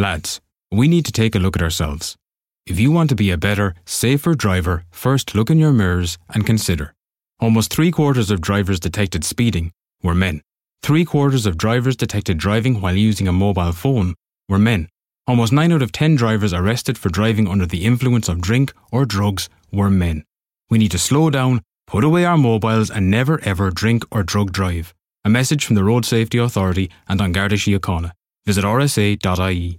Lads, we need to take a look at ourselves. If you want to be a better, safer driver, first look in your mirrors and consider. Almost 3/4 of drivers detected speeding were men. 3/4 of drivers detected driving while using a mobile phone were men. Almost 9 out of 10 drivers arrested for driving under the influence of drink or drugs were men. We need to slow down, put away our mobiles and never ever drink or drug drive. A message from the Road Safety Authority and An Garda Síochána. Visit rsa.ie.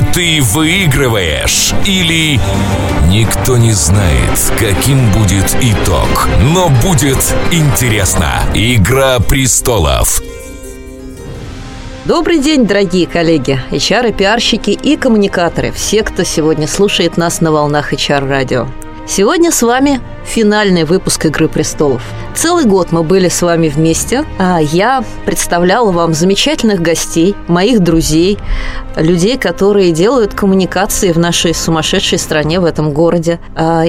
ты выигрываешь, или никто не знает, каким будет итог, но будет интересно. Игра престолов. Добрый день, дорогие коллеги, HR, пиарщики и коммуникаторы, все, кто сегодня слушает нас на волнах HR-радио. Сегодня с вами финальный выпуск «Игры престолов». Целый год мы были с вами вместе. Я представляла вам замечательных гостей, моих друзей, людей, которые делают коммуникации в нашей сумасшедшей стране, в этом городе.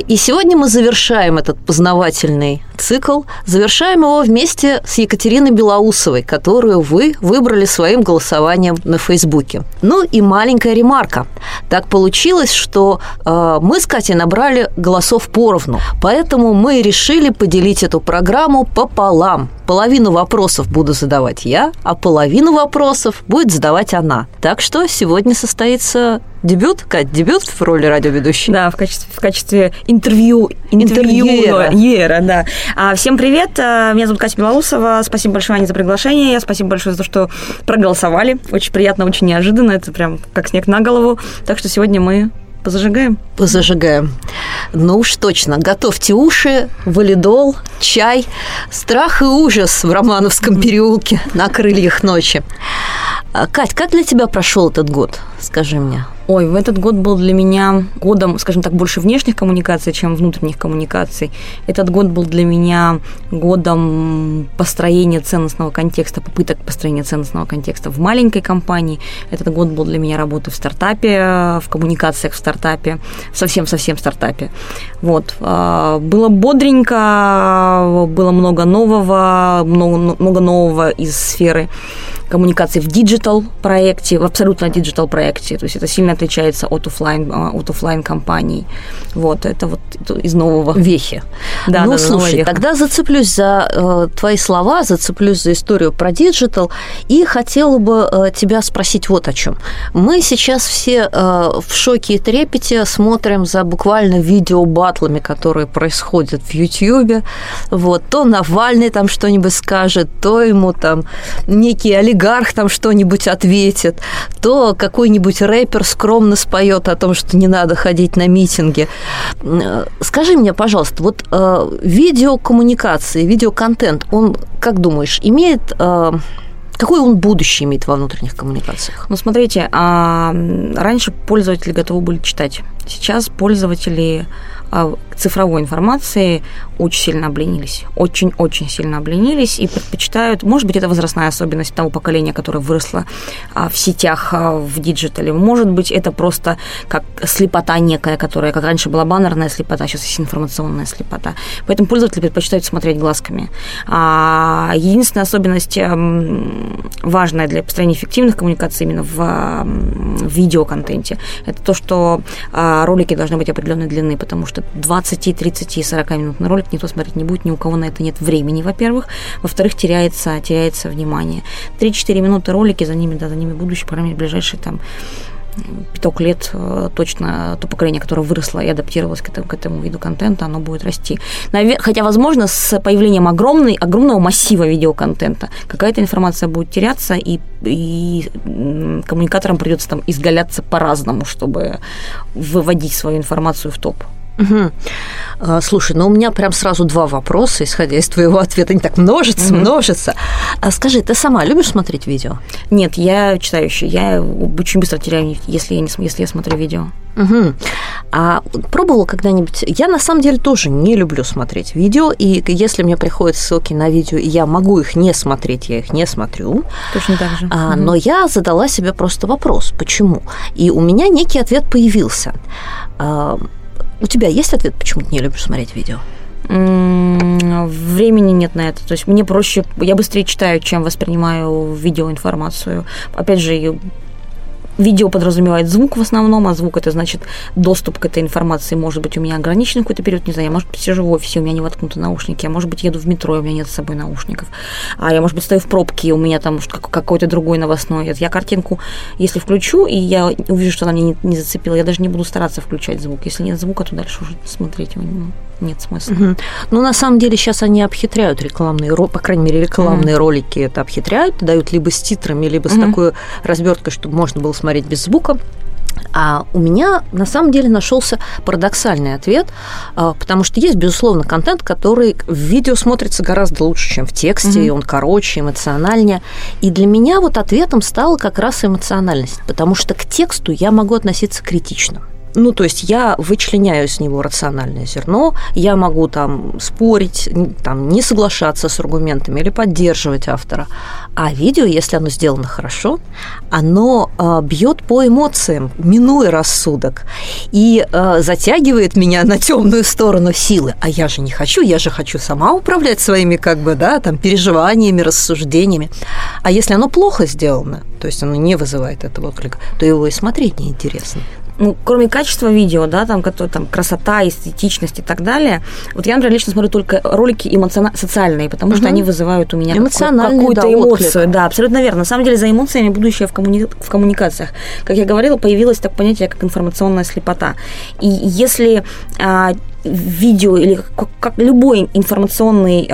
И сегодня мы завершаем этот познавательный цикл. Завершаем его вместе с Екатериной Белоусовой, которую вы выбрали своим голосованием на Фейсбуке. Ну и маленькая ремарка. Так получилось, что мы с Катей набрали голосов поровну. Поэтому мы решили поделить эту программу пополам. Половину вопросов буду задавать я, а половину вопросов будет задавать она. Так что сегодня состоится дебют, Кать, дебют в роли радиоведущей. Да, в качестве интервьюера, да. Всем привет, меня зовут Катя Белоусова, спасибо большое, Аня, за приглашение, спасибо большое за то, что проголосовали. Очень приятно, очень неожиданно, это прям как снег на голову. Так что сегодня мы... Позажигаем. Ну уж точно. Готовьте уши, валидол, чай. Страх и ужас в Романовском переулке на крыльях ночи. Кать, как для тебя прошел этот год? Скажи мне. Ой, этот год был для меня годом, скажем так, больше внешних коммуникаций, чем внутренних коммуникаций. Этот год был для меня годом построения ценностного контекста, попыток построения ценностного контекста в маленькой компании. Этот год был для меня работы в стартапе, в коммуникациях в стартапе, совсем-совсем стартапе. Вот. Было бодренько, было много нового из сферы коммуникации в диджитал-проекте, в абсолютно диджитал-проекте. То есть это сильно отличается от офлайн-компаний. Вот, это вот из нового. Вехи. Да, ну, да, слушай, тогда зацеплюсь за твои слова, зацеплюсь за историю про диджитал и хотела бы тебя спросить вот о чем. Мы сейчас все в шоке и трепете смотрим за буквально видеобаттлами, которые происходят в Ютьюбе. Вот, то Навальный там что-нибудь скажет, то ему там некий олигарх там что-нибудь ответит, то какой-нибудь рэпер скромно споет о том, что не надо ходить на митинги. Скажи мне, пожалуйста, вот видеокоммуникации, видеоконтент, он, как думаешь, имеет... Какое он будущее имеет во внутренних коммуникациях? Ну, смотрите, раньше пользователи готовы были читать. Сейчас пользователи цифровой информации очень сильно обленились и предпочитают, может быть, это возрастная особенность того поколения, которое выросло в сетях, в диджитале, может быть, это просто как слепота некая, которая, как раньше была баннерная слепота, сейчас есть информационная слепота, поэтому пользователи предпочитают смотреть глазками. Единственная особенность, важная для построения эффективных коммуникаций именно в видеоконтенте, это то, что ролики должны быть определенной длины, потому что 20, 30 и 40 минутный ролик никто смотреть не будет, ни у кого на это нет времени, во-первых. Во-вторых, теряется внимание. 3-4 минуты ролики, за ними будущее, по крайней мере, ближайшие там 5 лет точно то поколение, которое выросло и адаптировалось к этому виду контента, оно будет расти. Хотя, возможно, с появлением огромного массива видеоконтента какая-то информация будет теряться, и коммуникаторам придется там изгаляться по-разному, чтобы выводить свою информацию в топ. Угу. Слушай, ну у меня прям сразу два вопроса, исходя из твоего ответа. Они так множатся, множатся. А скажи, ты сама любишь смотреть видео? Нет, я читающая. Я очень быстро теряю, если я смотрю видео. Угу. А пробовала когда-нибудь... Я, на самом деле, тоже не люблю смотреть видео, и если мне приходят ссылки на видео, и я могу их не смотреть, я их не смотрю. Точно так же. Но я задала себе просто вопрос, почему? И у меня некий ответ появился. У тебя есть ответ, почему ты не любишь смотреть видео? Времени нет на это. То есть мне проще... Я быстрее читаю, чем воспринимаю видеоинформацию. Опять же... Видео подразумевает звук в основном, а звук – это значит, доступ к этой информации может быть у меня ограничен какой-то период, не знаю, я, может быть, сижу в офисе, у меня не воткнуты наушники, я, может быть, еду в метро, у меня нет с собой наушников, а я, может быть, стою в пробке, у меня там какой-то другой новостной. Я картинку, если включу, и я увижу, что она меня не зацепила, я даже не буду стараться включать звук. Если нет звука, то дальше уже смотреть его нет смысла. Угу. Ну, на самом деле, сейчас они обхитряют рекламные, по крайней мере, рекламные ролики это обхитряют, дают либо с титрами, либо с такой разберткой, чтобы можно было смотреть без звука. А у меня, на самом деле, нашелся парадоксальный ответ, потому что есть, безусловно, контент, который в видео смотрится гораздо лучше, чем в тексте, и он короче, эмоциональнее. И для меня вот ответом стала как раз эмоциональность, потому что к тексту я могу относиться критично. Ну, то есть я вычленяю из него рациональное зерно, я могу там спорить, там, не соглашаться с аргументами или поддерживать автора. А видео, если оно сделано хорошо, оно бьет по эмоциям, минуя рассудок, и затягивает меня на темную сторону силы. А я же не хочу, я же хочу сама управлять своими как бы, да, там, переживаниями, рассуждениями. А если оно плохо сделано, то есть оно не вызывает этого отклика, то его и смотреть неинтересно. Ну, кроме качества видео, да, там, там красота, эстетичность и так далее. Вот я, например, лично смотрю только ролики социальные, потому что они вызывают у меня какую-то эмоцию. Да, абсолютно верно. На самом деле за эмоциями будущее в коммуникациях. Как я говорила, появилось так понятие, как информационная слепота. И если видео или как любой информационный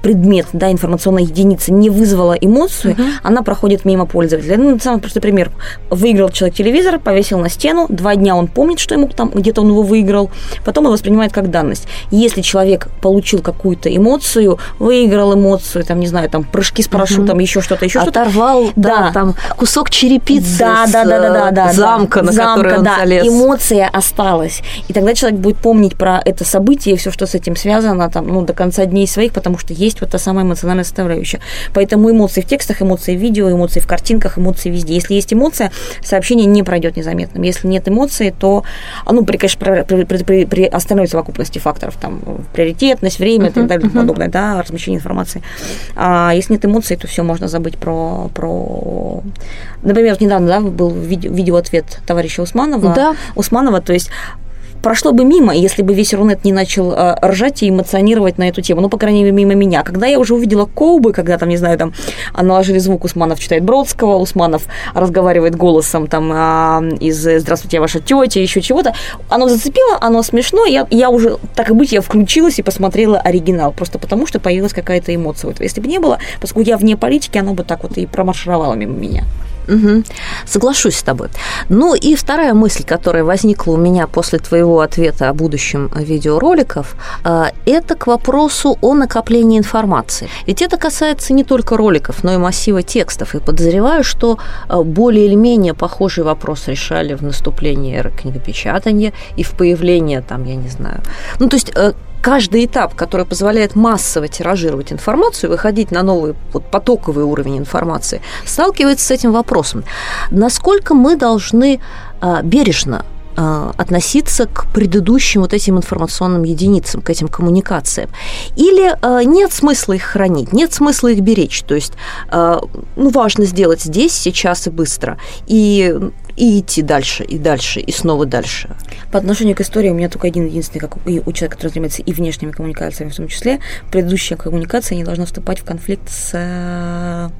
предмет, да, информационная единица не вызвала эмоцию, она проходит мимо пользователя. Ну, самый простой пример. Выиграл человек телевизор, повесил на стену, 2 дня он помнит, что ему там где-то он его выиграл, потом он воспринимает как данность. Если человек получил какую-то эмоцию, выиграл эмоцию, там, не знаю, там, прыжки с парашютом, еще что-то. Оторвал, да, там, кусок черепицы с замка, на который он залез. Эмоция осталась. И тогда человек будет помнить про это событие и все, что с этим связано, там, ну, до конца дней своих, потому что есть вот та самая эмоциональная составляющая. Поэтому эмоции в текстах, эмоции в видео, эмоции в картинках, эмоции везде. Если есть эмоция, сообщение не пройдет незаметным. Если нет эмоций, то, ну, конечно, при остальной совокупности факторов, там, приоритетность, время и так далее, и тому подобное, да, размещение информации. А если нет эмоций, то все можно забыть про... Например, вот недавно, да, был видеоответ товарища Усманова. Да. Усманова, то есть... Прошло бы мимо, если бы весь Рунет не начал ржать и эмоционировать на эту тему. Ну, по крайней мере, мимо меня. Когда я уже увидела Коубы, когда там, не знаю, там наложили звук, Усманов читает Бродского, Усманов разговаривает голосом там из «Здравствуйте, ваша тётя», еще чего-то. Оно зацепило, оно смешно. Я уже, так и быть, я включилась и посмотрела оригинал. Просто потому, что появилась какая-то эмоция. Вот, если бы не было, поскольку я вне политики, оно бы так вот и промаршировало мимо меня. Угу. Соглашусь с тобой. Ну и вторая мысль, которая возникла у меня после твоего ответа о будущем видеороликов, это к вопросу о накоплении информации. Ведь это касается не только роликов, но и массива текстов. И подозреваю, что более или менее похожий вопрос решали в наступлении эры книгопечатания и в появлении, там, я не знаю... Ну, то есть... Каждый этап, который позволяет массово тиражировать информацию, выходить на новый вот, потоковый уровень информации, сталкивается с этим вопросом. Насколько мы должны бережно относиться к предыдущим вот этим информационным единицам, к этим коммуникациям? Или нет смысла их хранить, нет смысла их беречь? То есть ну, важно сделать здесь, сейчас и быстро. И идти дальше, и дальше, и снова дальше. По отношению к истории у меня только один-единственный, как у человека, который занимается и внешними коммуникациями в том числе, предыдущая коммуникация не должна вступать в конфликт с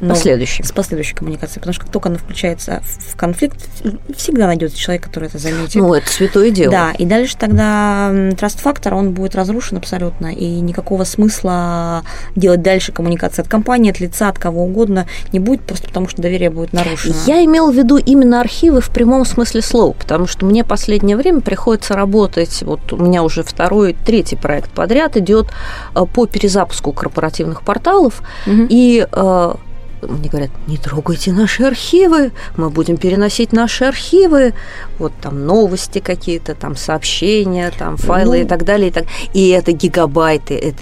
С последующей коммуникацией. Потому что как только она включается в конфликт, всегда найдется человек, который это заметит. Ну, это святое дело. Да, и дальше тогда траст-фактор, он будет разрушен абсолютно, и никакого смысла делать дальше коммуникации от компании, от лица, от кого угодно не будет, просто потому что доверие будет нарушено. Я имела в виду именно архивы в прямом смысле слова, потому что мне в последнее время приходится работать, вот у меня уже второй, третий проект подряд идет по перезапуску корпоративных порталов, и... Мне говорят, не трогайте наши архивы, мы будем переносить наши архивы, вот там новости какие-то, там сообщения, там файлы и так далее. И это гигабайты,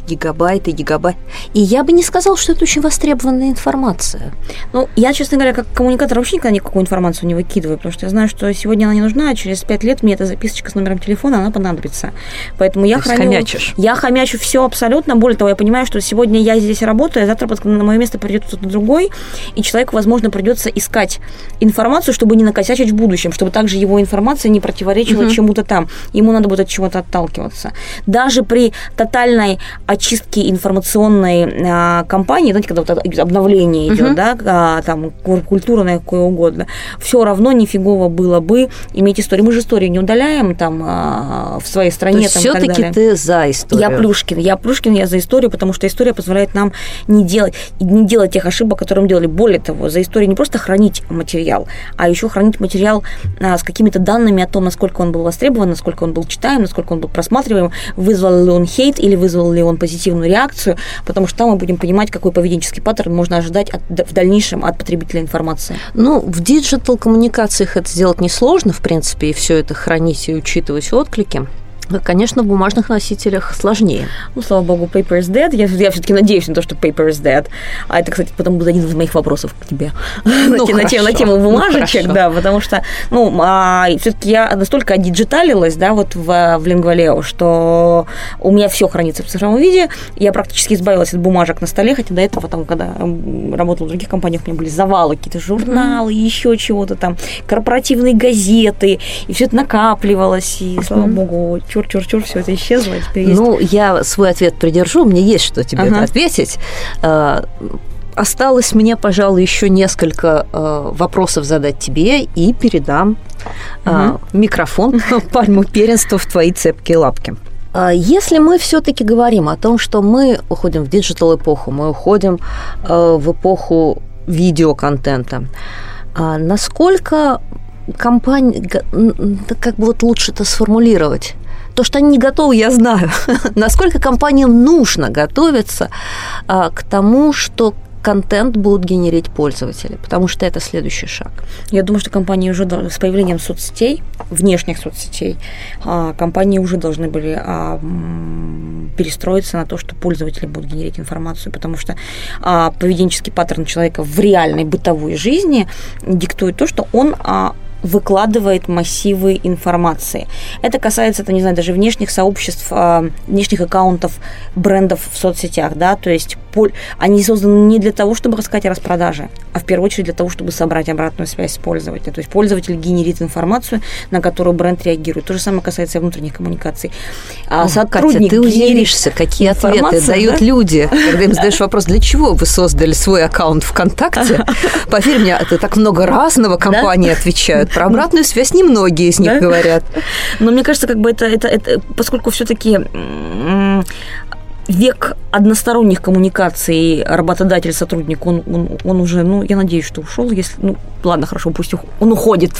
И я бы не сказала, что это очень востребованная информация. Ну, я, честно говоря, как коммуникатор вообще никогда никакую информацию не выкидываю, потому что я знаю, что сегодня она не нужна, а через 5 лет мне эта записочка с номером телефона, она понадобится. Поэтому я храню... Хомячишь. Я хомячу все абсолютно. Более того, я понимаю, что сегодня я здесь работаю, а завтра на мое место придет кто-то другой, и человеку, возможно, придется искать информацию, чтобы не накосячить в будущем, чтобы также его информация не противоречила чему-то там. Ему надо будет от чего-то отталкиваться. Даже при тотальной очистке информационной кампании, знаете, когда вот обновление идет, да, там, культурное, какое угодно, все равно нифигово было бы иметь историю. Мы же историю не удаляем там в своей стране. То есть там, все-таки ты за историю. Я Плюшкин, я за историю, потому что история позволяет нам не делать тех ошибок, которым делали. Более того, за историю не просто хранить материал, а еще хранить материал с какими-то данными о том, насколько он был востребован, насколько он был читаем, насколько он был просматриваем, вызвал ли он хейт или вызвал ли он позитивную реакцию, потому что там мы будем понимать, какой поведенческий паттерн можно ожидать в дальнейшем от потребителя информации. Ну, в диджитал-коммуникациях это сделать несложно, в принципе, и все это хранить и учитывать отклики. Конечно, в бумажных носителях сложнее. Ну, слава богу, paper is dead. Я все-таки надеюсь на то, что paper is dead. А это, кстати, потом будет один из моих вопросов к тебе. Ну, на тему бумажечек, да, потому что, все-таки я настолько диджиталилась, да, вот в Lingualeo, что у меня все хранится в цифровом виде. Я практически избавилась от бумажек на столе, хотя до этого, там, когда работала в других компаниях, у меня были завалы, какие-то журналы, еще чего-то там, корпоративные газеты, и все это накапливалось, и, слава богу, все это исчезло. Ну, я свой ответ придержу, мне есть что тебе ответить. Осталось мне, пожалуй, еще несколько вопросов задать тебе и передам микрофон, пальму первенства в твои цепкие лапки. Если мы все-таки говорим о том, что мы уходим в диджитал-эпоху, мы уходим в эпоху видеоконтента, насколько компания, как бы вот лучше это сформулировать? То, что они не готовы, я знаю. Насколько компаниям нужно готовиться к тому, что контент будут генерить пользователи, потому что это следующий шаг. Я думаю, что компании уже с появлением соцсетей, внешних соцсетей, компании уже должны были перестроиться на то, что пользователи будут генерить информацию, потому что поведенческий паттерн человека в реальной бытовой жизни диктует то, что он выкладывает массивы информации. Это касается, это, не знаю, даже внешних сообществ, внешних аккаунтов, брендов в соцсетях, да, то есть они созданы не для того, чтобы рассказать о распродаже, а в первую очередь для того, чтобы собрать обратную связь с пользователем. То есть пользователь генерит информацию, на которую бренд реагирует. То же самое касается и внутренних коммуникаций. Сотрудник, Катя, ты удивишься, какие ответы дают люди, когда им задаешь вопрос, для чего вы создали свой аккаунт ВКонтакте? Поверь мне, это так много разного, компании отвечают. Про обратную связь немногие из них говорят. Но мне кажется, как бы это поскольку все-таки век односторонних коммуникаций, работодатель-сотрудник, он уже, я надеюсь, что ушел. Если, ладно, хорошо, пусть он уходит.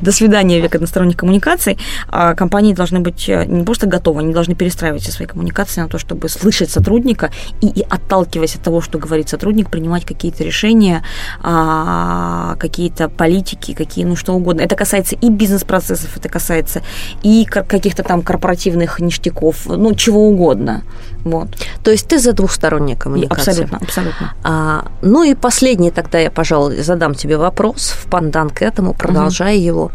До свидания, век односторонних коммуникаций. А компании должны быть не просто готовы, они должны перестраивать все свои коммуникации на то, чтобы слышать сотрудника и отталкиваясь от того, что говорит сотрудник, принимать какие-то решения, какие-то политики, что угодно. Это касается и бизнес-процессов, это касается и каких-то там корпоративных ништяков, чего угодно. Вот. То есть ты за двухсторонние коммуникации? Абсолютно. И последний тогда я, пожалуй, задам тебе вопрос в пандан к этому, продолжая его.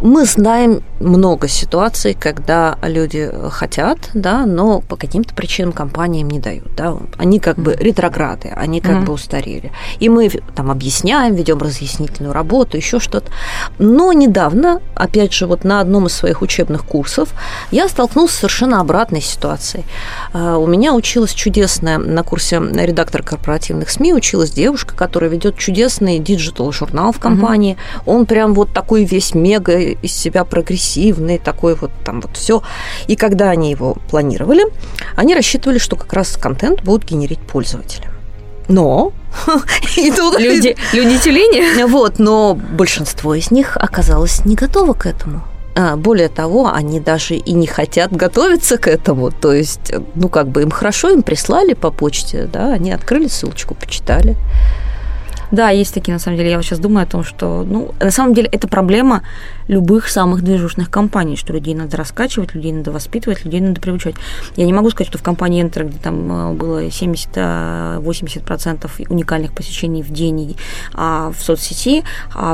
Мы знаем много ситуаций, когда люди хотят, да, но по каким-то причинам компаниям не дают. Да. Они как бы ретрограды, они как бы устарели. И мы там объясняем, ведем разъяснительную работу, еще что-то. Но недавно, опять же, вот на одном из своих учебных курсов я столкнулась с совершенно обратной ситуацией. У меня училась чудесная, на курсе редактор корпоративных СМИ, училась девушка, которая ведет чудесный диджитал-журнал в компании. Он прям вот такой весь мега из себя прогрессивный, такой вот там вот все. И когда они его планировали, они рассчитывали, что как раз контент будут генерить пользователи. Но люди тюлени. Вот, но большинство из них оказалось не готово к этому. Более того, они даже и не хотят готовиться к этому. То есть, ну, как бы им хорошо, им прислали по почте, да, они открыли ссылочку, почитали. Да, есть такие, на самом деле. Я вот сейчас думаю о том, что, ну, на самом деле, это проблема любых самых движущих компаний, что людей надо раскачивать, людей надо воспитывать, людей надо приучать. Я не могу сказать, что в компании Enter, где там было 70-80% уникальных посещений в день в соцсети,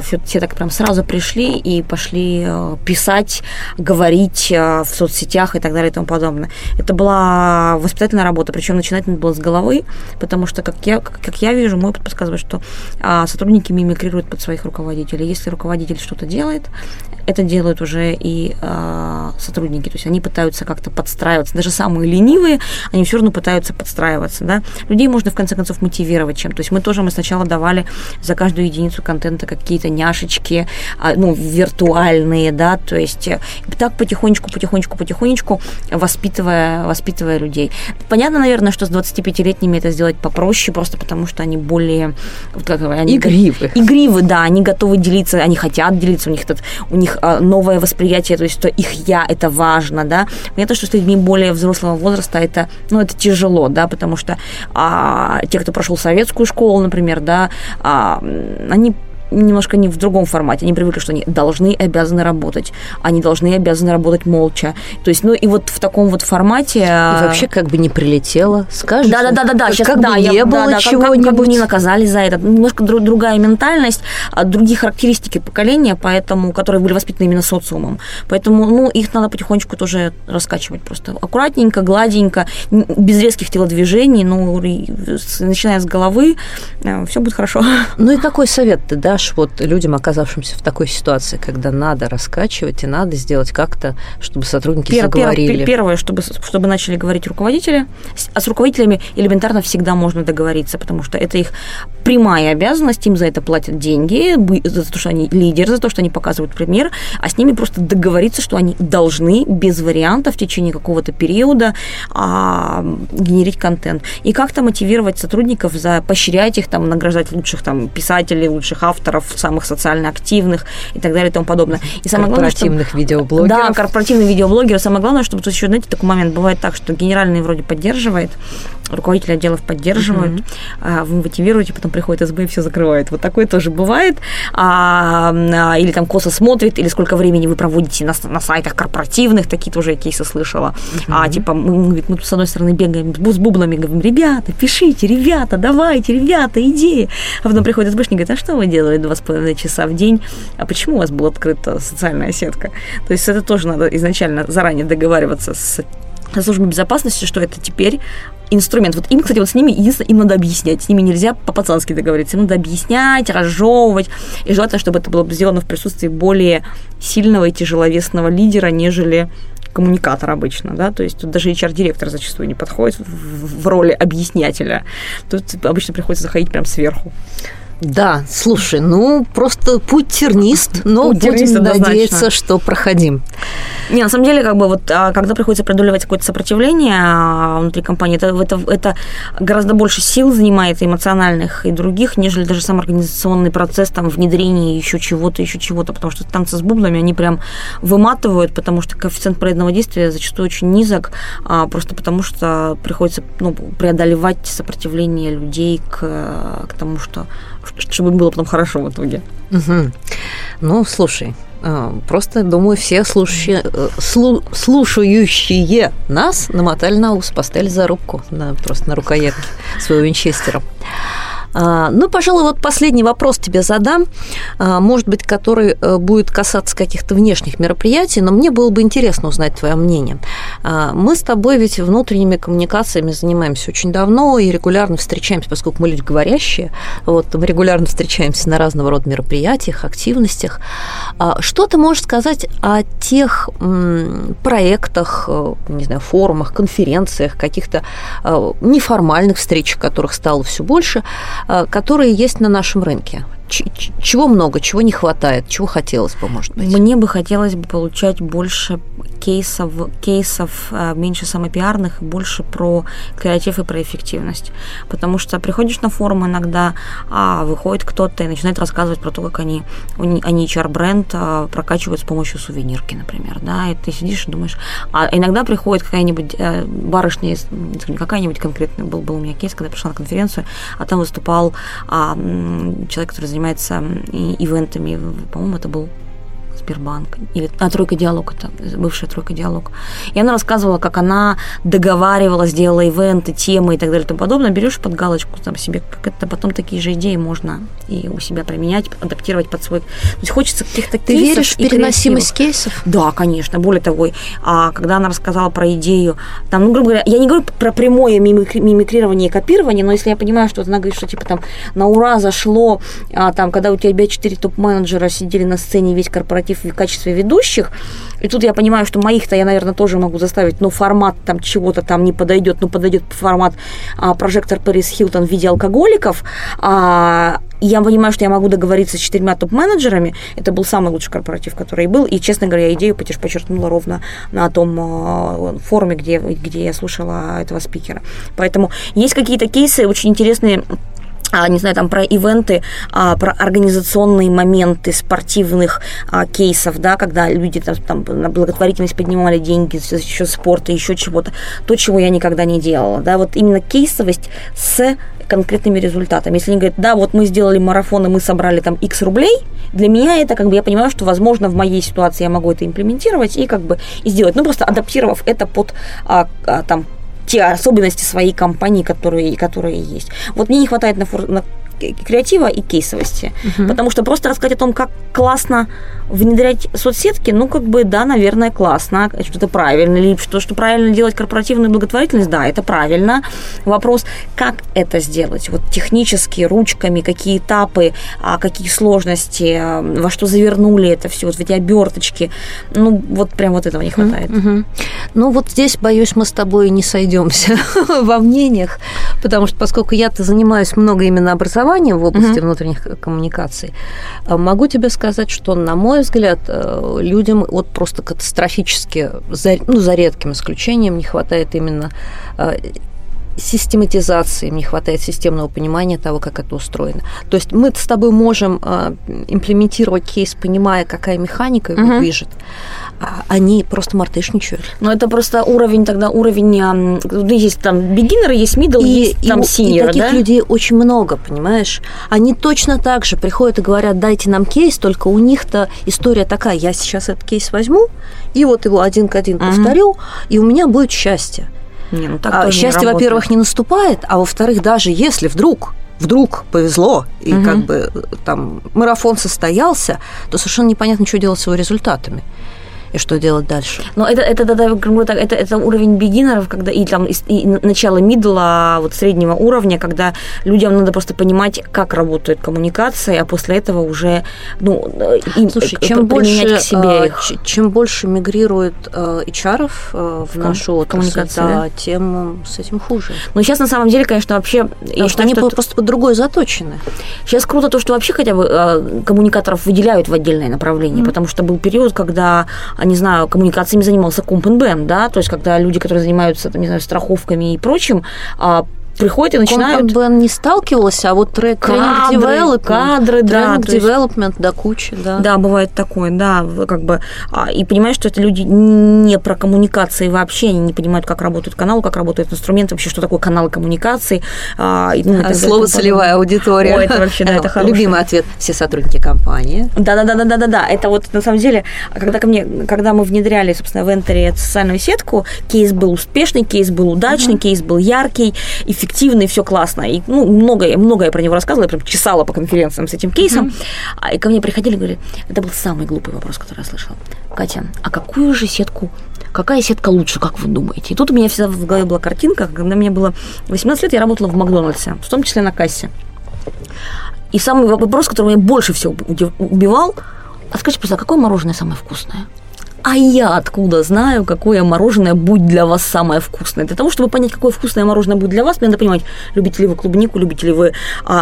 все так прям сразу пришли и пошли писать, говорить в соцсетях и так далее и тому подобное. Это была воспитательная работа, причем начинать надо было с головы, потому что, как я вижу, мой опыт подсказывает, что сотрудники мимикрируют под своих руководителей. Если руководитель что-то делает, это делают уже и сотрудники. То есть они пытаются как-то подстраиваться. Даже самые ленивые, они все равно пытаются подстраиваться. Да? Людей можно, в конце концов, мотивировать чем-то. То есть мы сначала давали за каждую единицу контента какие-то няшечки, виртуальные. Да? То есть так потихонечку воспитывая людей. Понятно, наверное, что с 25-летними это сделать попроще, просто потому что они более... Игривы, да, они готовы делиться, они хотят делиться, у них новое восприятие, то есть что их «я» – это важно, да. Понятно, что с людьми более взрослого возраста это тяжело, да, потому что те, кто прошел советскую школу, например, да, они немножко не в другом формате. Они привыкли, что они должны и обязаны работать. Они должны и обязаны работать молча. То есть, ну и вот в таком вот формате... И вообще как бы не прилетело, скажешь? Да. Сейчас, как бы не было чего-нибудь. Как бы не наказали за это. Немножко другая ментальность, другие характеристики поколения, поэтому, которые были воспитаны именно социумом. Поэтому, ну, их надо потихонечку тоже раскачивать просто. Аккуратненько, гладенько, без резких телодвижений, ну, начиная с головы, все будет хорошо. Ну и какой совет ты дашь вот людям, оказавшимся в такой ситуации, когда надо раскачивать и надо сделать как-то, чтобы сотрудники заговорили? Первое, чтобы начали говорить руководители. А с руководителями элементарно всегда можно договориться, потому что это их прямая обязанность, им за это платят деньги, за то, что они лидеры, за то, что они показывают пример, а с ними просто договориться, что они должны без вариантов в течение какого-то периода генерить контент. И как-то мотивировать сотрудников, поощрять их, там, награждать лучших там, писателей, лучших авторов, самых социально активных и так далее и тому подобное. И самое главное, корпоративных видеоблогеров. Да, корпоративные видеоблогеры. Самое главное, чтобы тут еще, знаете, такой момент бывает так, что генеральный вроде поддерживает, руководители отделов поддерживают, вы мотивируете, потом приходит СБ и все закрывает. Вот такое тоже бывает. Или там косо смотрит, или сколько времени вы проводите на сайтах корпоративных, такие тоже я кейсы слышала. Типа, мы с одной стороны бегаем с бубнами, говорим, ребята, пишите, ребята, давайте, ребята, идеи. А потом приходит СБшник и говорит, а что вы делали 2,5 часа в день, а почему у вас была открыта социальная сетка? То есть это тоже надо изначально заранее договариваться со службой безопасности, что это теперь инструмент. Вот им, кстати, вот с ними единственное, им надо объяснять. С ними нельзя по-пацански договориться. Им надо объяснять, разжевывать. И желательно, чтобы это было сделано в присутствии более сильного и тяжеловесного лидера, нежели коммуникатор обычно, да, то есть тут даже HR-директор зачастую не подходит в роли объяснятеля. Тут обычно приходится заходить прям сверху. Да, слушай, ну просто путь тернист, но будем надеяться, что проходим. Не, на самом деле, как бы вот когда приходится преодолевать какое-то сопротивление внутри компании, это гораздо больше сил занимает, эмоциональных и других, нежели даже сам организационный процесс, там, внедрение еще чего-то, потому что танцы с бубнами, они прям выматывают, потому что коэффициент проявленного действия зачастую очень низок, просто потому что приходится преодолевать сопротивление людей к тому, чтобы им было потом хорошо в итоге. Ну, слушай, просто, думаю, все слушающие нас намотали на ус, поставили зарубку просто на рукоятке своего винчестера. Ну, пожалуй, вот последний вопрос тебе задам, может быть, который будет касаться каких-то внешних мероприятий, но мне было бы интересно узнать твое мнение. Мы с тобой ведь внутренними коммуникациями занимаемся очень давно и регулярно встречаемся, поскольку мы люди говорящие, вот, мы регулярно встречаемся на разного рода мероприятиях, активностях. Что ты можешь сказать о тех проектах, не знаю, форумах, конференциях, каких-то неформальных встречах, которых стало все больше, которые есть на нашем рынке? Чего много, чего не хватает, чего хотелось бы, может быть? Мне бы хотелось бы получать больше кейсов меньше самопиарных, больше про креатив и про эффективность. Потому что приходишь на форум иногда, выходит кто-то и начинает рассказывать про то, как они HR-бренд прокачивают с помощью сувенирки, например. Да? И ты сидишь и думаешь... А иногда приходит какая-нибудь барышня, какая-нибудь конкретная... Был у меня кейс, когда я пришла на конференцию, а там выступал человек, который занимается ивентами, по-моему, это был Сбербанк, или «Тройка Диалог», это бывшая «Тройка Диалог». И она рассказывала, как она договаривалась, делала ивенты, темы и так далее и тому подобное. Берешь под галочку там себе, как это потом такие же идеи можно и у себя применять, адаптировать под свой... То есть хочется каких-то кейсов. Ты веришь в переносимость кейсов? Да, конечно. Более того, когда она рассказала про идею, там, грубо говоря, я не говорю про прямое мимикрирование и копирование, но если я понимаю, что она говорит, что типа там на ура зашло, там, когда у тебя 4 топ-менеджера сидели на сцене, весь корпоратив в качестве ведущих, и тут я понимаю, что моих-то я, наверное, тоже могу заставить, но формат там чего-то там не подойдет, но подойдет формат «Прожектор Paris Hilton» в виде алкоголиков, я понимаю, что я могу договориться с 4 топ-менеджерами. Это был самый лучший корпоратив, который и был. И, честно говоря, идею почерпнула ровно на том форуме, где я слушала этого спикера. Поэтому есть какие-то кейсы очень интересные, не знаю, там про ивенты, про организационные моменты спортивных кейсов, да, когда люди там на благотворительность поднимали деньги за счет спорта, еще чего-то, то, чего я никогда не делала, да, вот именно кейсовость с конкретными результатами. Если они говорят, да, вот мы сделали марафон, и мы собрали там X рублей, для меня это, как бы, я понимаю, что, возможно, в моей ситуации я могу это имплементировать и, как бы, и сделать, ну, просто адаптировав это под, там, те особенности своей компании, которые есть. Вот мне не хватает на креатива и кейсовости. Угу. Потому что просто рассказать о том, как классно внедрять соцсетки, ну, как бы, да, наверное, классно, что-то правильно, или что правильно делать корпоративную благотворительность, да, это правильно. Вопрос, как это сделать? Вот технически, ручками, какие этапы, какие сложности, во что завернули это все, вот в эти оберточки. Ну, вот прям вот этого не хватает. Угу. Ну, вот здесь, боюсь, мы с тобой не сойдемся во мнениях, потому что, поскольку я-то занимаюсь много именно образованием, в области внутренних коммуникаций, могу тебе сказать, что, на мой взгляд, людям вот просто катастрофически, за редким исключением, не хватает именно систематизации, не хватает системного понимания того, как это устроено. То есть мы с тобой можем имплементировать кейс, понимая, какая механика его движет. Они просто мартышничают. Но это просто уровень, есть там бигинеры, есть middle, есть там senior, да? И таких людей очень много, понимаешь? Они точно так же приходят и говорят, дайте нам кейс, только у них-то история такая, я сейчас этот кейс возьму, и вот его один к один повторю, и у меня будет счастье. Не, ну так счастье, во-первых, не наступает, а во-вторых, даже если вдруг повезло, и как бы там марафон состоялся, то совершенно непонятно, что делать с его результатами и что делать дальше. Но это уровень бигинеров, когда и начало мидла, вот среднего уровня, когда людям надо просто понимать, как работают коммуникации, а после этого уже применять к себе их. Чем больше мигрирует HR-ов в нашу отрасль, да, тем с этим хуже. Но сейчас, на самом деле, конечно, вообще... Потому что они просто под другое заточены. Сейчас круто то, что вообще хотя бы коммуникаторов выделяют в отдельное направление, потому что был период, когда... не знаю, коммуникациями занимался Комп&Бен, да, то есть когда люди, которые занимаются, там, не знаю, страховками и прочим, приходят и начинают... Комп&Бен не сталкивалась, а вот тренинг-девелопмент до кучи, да. Да, бывает такое, да, как бы, и понимаешь, что это люди не про коммуникации вообще, они не понимают, как работают каналы, как работают инструменты, вообще, что такое каналы коммуникации. Слово «целевая аудитория». Ой, это вообще, да, это хорошее. Любимый ответ. Все сотрудники компании. Да-да-да, это вот на самом деле, когда мы внедряли, собственно, в Enter социальную сетку, кейс был успешный, кейс был удачный, кейс был яркий, эффективный, эффективный, все классно. И, ну, многое про него рассказывала, я прям чесала по конференциям с этим кейсом. И ко мне приходили и говорили, это был самый глупый вопрос, который я слышала. Катя, а какую же сетку, какая сетка лучше, как вы думаете? И тут у меня всегда в голове была картинка, когда мне было 18 лет, я работала в Макдональдсе, в том числе на кассе. И самый вопрос, который меня больше всего убивал, а скажите, пожалуйста, какое мороженое самое вкусное? А я откуда знаю, какое мороженое будет для вас самое вкусное? Для того, чтобы понять, какое вкусное мороженое будет для вас, мне надо понимать, любите ли вы клубнику, любите ли вы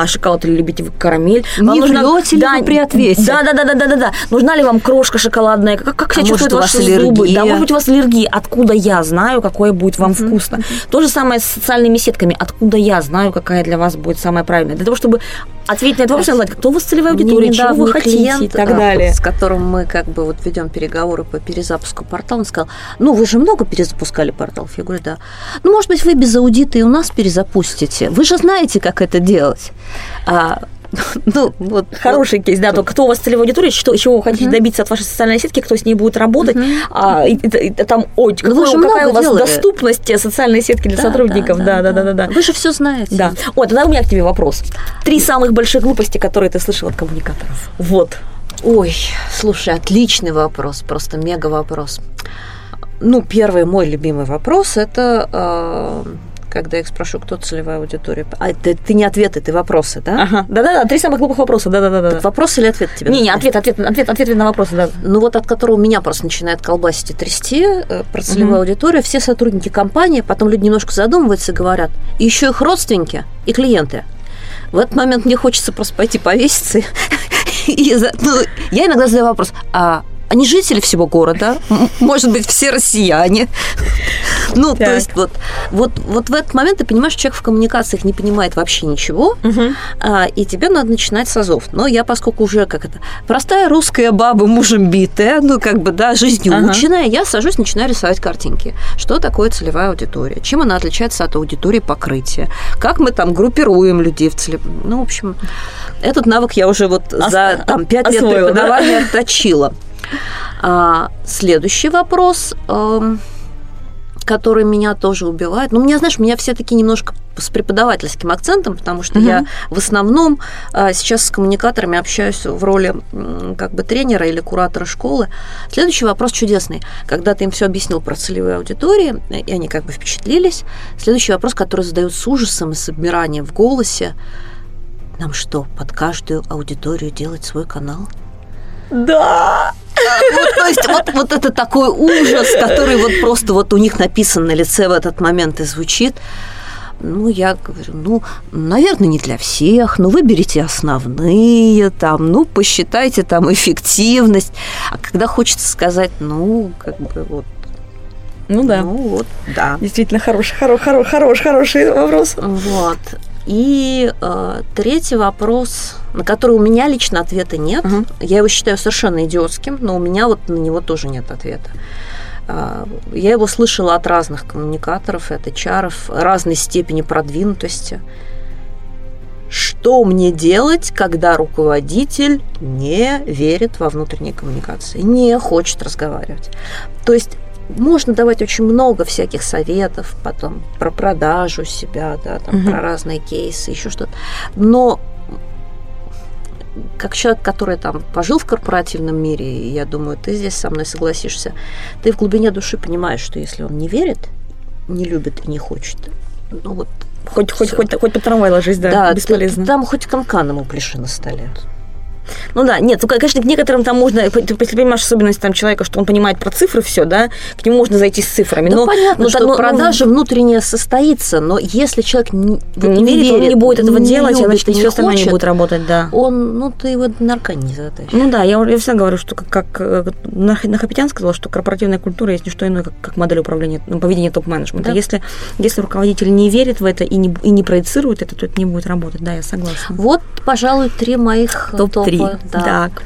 шоколад или любите вы карамель. Не врёте ли вы при ответе? Да. Нужна ли вам крошка шоколадная? Как себя чувствуют ваши зубы? Да, может быть, у вас аллергия. Откуда я знаю, какое будет вам вкусно? То же самое с социальными сетками. Откуда я знаю, какая для вас будет самая правильная? Для того, чтобы ответить на этот вопрос, надо знать, кто у вас целевая аудитория, чего вы хотите и так далее. С которым мы как бы вот ведем переговоры по перезапуску портала, он сказал, ну, вы же много перезапускали порталов. Я говорю, да. Ну, может быть, вы без аудита и у нас перезапустите. Вы же знаете, как это делать. Ну, вот хороший кейс, да, то, кто у вас целевая аудитория, чего вы хотите добиться от вашей социальной сетки, кто с ней будет работать, там, ой, какая у вас доступность социальной сетки для сотрудников, да. Вы же все знаете. Да. Ой, тогда у меня к тебе вопрос. 3 самых больших глупости, которые ты слышал от коммуникаторов. Вот. Ой, слушай, отличный вопрос, просто мега вопрос. Ну, первый мой любимый вопрос, это когда я их спрошу, кто целевая аудитория. А это не ответы, это вопросы, да? Ага. Да-да-да, 3 самых глупых вопроса, да-да-да. Вопрос или ответ тебе? Не, ответ на вопросы, да. Ну вот от которого меня просто начинает колбасить и трясти, про целевую аудиторию, все сотрудники компании, потом люди немножко задумываются и говорят, и еще их родственники и клиенты. В этот момент мне хочется просто пойти повеситься. Я иногда задаю вопрос, а они жители всего города? Может быть, все россияне? Ну, то есть вот в этот момент ты понимаешь, человек в коммуникациях не понимает вообще ничего, и тебе надо начинать с азов. Но я, поскольку уже простая русская баба, мужем битая, жизнью ученая, я сажусь, начинаю рисовать картинки. Что такое целевая аудитория? Чем она отличается от аудитории покрытия? Как мы там группируем людей в целевую? Ну, в общем, этот навык я уже за 5 лет преподавания отточила. Следующий вопрос, который меня тоже убивает. Ну, меня все-таки немножко с преподавательским акцентом, потому что я в основном сейчас с коммуникаторами общаюсь в роли тренера или куратора школы. Следующий вопрос чудесный. Когда ты им все объяснил про целевые аудитории, и они впечатлились, следующий вопрос, который задают с ужасом и с обмиранием в голосе. Нам что, под каждую аудиторию делать свой канал? Да! То есть это такой ужас, который просто у них написан на лице в этот момент и звучит. Ну, я говорю, наверное, не для всех, выберите основные, посчитайте эффективность. А когда хочется сказать, да. Действительно, хороший вопрос. Вот. И третий вопрос, на который у меня лично ответа нет. Я его считаю совершенно идиотским, но у меня на него тоже нет ответа. Я его слышала от разных коммуникаторов, от HR-ов, разной степени продвинутости. Что мне делать, когда руководитель не верит во внутренние коммуникации, не хочет разговаривать? То есть можно давать очень много всяких советов потом про продажу себя, про разные кейсы, еще что-то. Но как человек, который пожил в корпоративном мире, и я думаю, ты здесь со мной согласишься, ты в глубине души понимаешь, что если он не верит, не любит и не хочет, Хоть по трамвай ложись, да бесполезно. Там хоть канкан ему пляши на столе. Ну да, нет, конечно, к некоторым там можно, ты понимаешь особенность человека, что он понимает про цифры все, да, к нему можно зайти с цифрами. Да, но понятно, что продажа внутренняя состоится, но если человек не верит, он не будет этого делать, значит, все остальное не будет работать, да. Он, ты его на аркан не затащишь. Ну да, я всегда говорю, что как Нахапетян сказала, что корпоративная культура есть не что иное, как модель управления, поведения топ-менеджмента. Да. Если руководитель не верит в это и не проецирует это, то это не будет работать, да, я согласна. Вот, пожалуй, 3 моих топ-3. Так.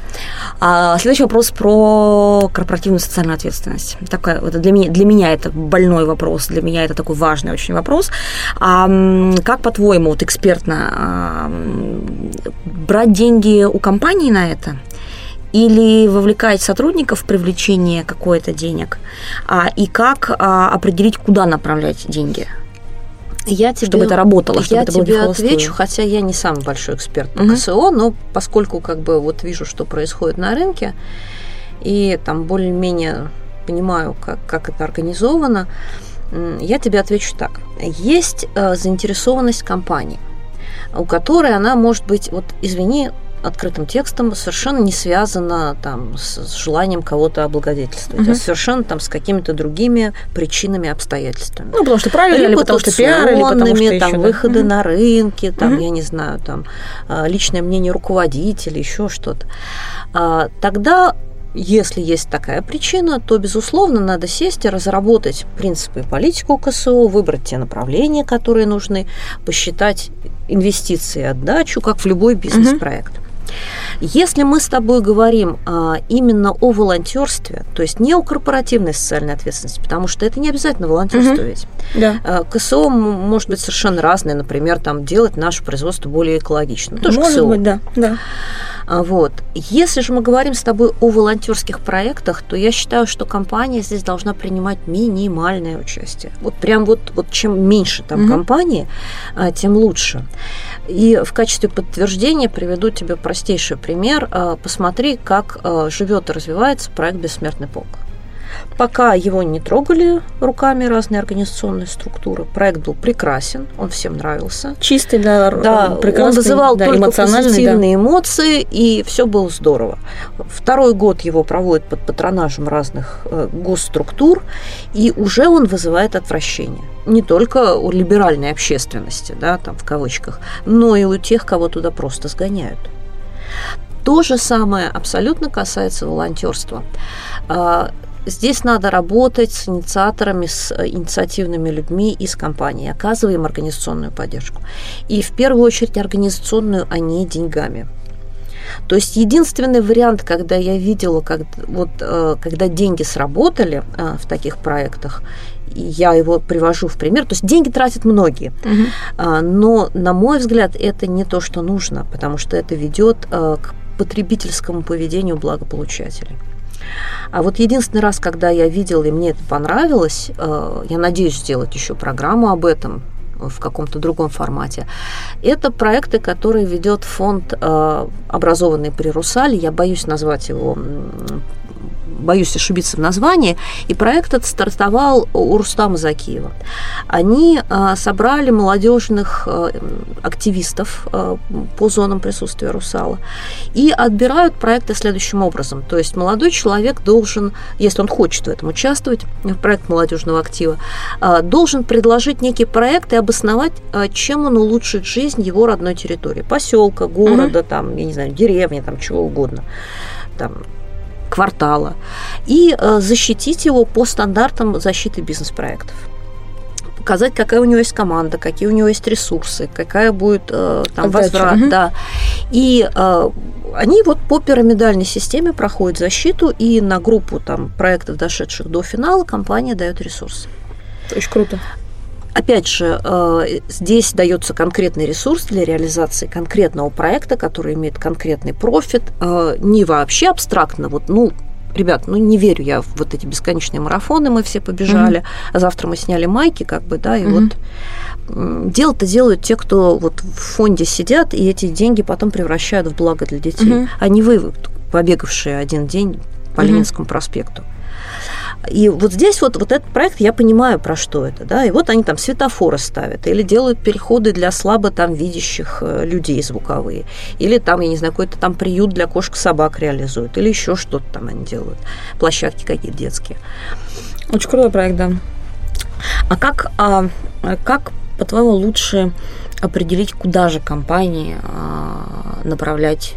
Следующий вопрос про корпоративную социальную ответственность. Для меня это больной вопрос, для меня это такой важный очень вопрос. Как, по-твоему, экспертно, брать деньги у компании на это? Или вовлекать сотрудников в привлечение какое-то денег? И как определить, куда направлять деньги? чтобы это работало, чтобы это было не холостую. Я тебе отвечу, хотя я не самый большой эксперт по КСО, но поскольку как бы вот вижу, что происходит на рынке, и там более-менее понимаю, как это организовано, я тебе отвечу так. Есть заинтересованность компании, у которой она может быть, вот извини, открытым текстом совершенно не связана там с желанием кого-то облагодетельствовать, а совершенно там с какими-то другими причинами, обстоятельствами. Ну, потому что правильно, или потому что пиар, или потому что там еще, выходы на рынки, там, я не знаю, там, личное мнение руководителя, еще что-то. Тогда, если есть такая причина, то, безусловно, надо сесть и разработать принципы и политику КСО, выбрать те направления, которые нужны, посчитать инвестиции и отдачу, как в любой бизнес-проект. Если мы с тобой говорим именно о волонтерстве, то есть не о корпоративной социальной ответственности, потому что это не обязательно волонтерство ведь. Да. КСО может быть совершенно разное, например, там, делать наше производство более экологичным. Тоже может КСО. Быть, да. Да. Вот. Если же мы говорим с тобой о волонтерских проектах, то я считаю, что компания здесь должна принимать минимальное участие. Вот прям вот чем меньше там компании, тем лучше. И в качестве подтверждения приведу тебе простейший пример. Посмотри, как живет и развивается проект «Бессмертный полк». Пока его не трогали руками разные организационные структуры, проект был прекрасен, он всем нравился. Чистый, да, прекрасный. Он вызывал только позитивные эмоции, и все было здорово. Второй год его проводят под патронажем разных госструктур, и уже он вызывает отвращение. Не только у либеральной общественности, да, там в кавычках, но и у тех, кого туда просто сгоняют. То же самое абсолютно касается волонтерства. Здесь надо работать с инициаторами, с инициативными людьми из компании, оказывая им организационную поддержку. И в первую очередь организационную, а не деньгами. То есть единственный вариант, когда я видела, когда деньги сработали в таких проектах, я его привожу в пример, то есть деньги тратят многие, но, на мой взгляд, это не то, что нужно, потому что это ведет к потребительскому поведению благополучателей. А вот единственный раз, когда я видела, и мне это понравилось, я надеюсь сделать еще программу об этом в каком-то другом формате, это проекты, которые ведет фонд, образованный при Русале, я боюсь назвать его, боюсь ошибиться в названии, и проект этот стартовал у Рустама Закиева. Они собрали молодежных активистов по зонам присутствия Русала и отбирают проекты следующим образом. То есть молодой человек должен, если он хочет в этом участвовать, в проект молодежного актива, должен предложить некий проект и обосновать, чем он улучшит жизнь его родной территории, поселка, города, там, я не знаю, деревни, там, чего угодно, там, квартала, и защитить его по стандартам защиты бизнес-проектов. Показать, какая у него есть команда, какие у него есть ресурсы, какая будет там возврат. Да. И они вот по пирамидальной системе проходят защиту, и на группу там проектов, дошедших до финала, компания дает ресурсы. Очень круто. Опять же, здесь дается конкретный ресурс для реализации конкретного проекта, который имеет конкретный профит, не вообще абстрактно, вот, ну, ребят, ну, не верю я в вот эти бесконечные марафоны, мы все побежали, а завтра мы сняли майки, как бы, да, и вот дело-то делают те, кто вот в фонде сидят, и эти деньги потом превращают в благо для детей, а не вы, побегавшие один день по Ленинскому проспекту. И вот здесь вот этот проект, я понимаю, про что это, да, и вот они там светофоры ставят, или делают переходы для слабо там видящих людей звуковые, или там, я не знаю, какой-то там приют для кошек-собак реализуют, или еще что-то там они делают, площадки какие-то детские. Очень крутой проект, да. А как, по-твоему, лучше определить, куда же компании направлять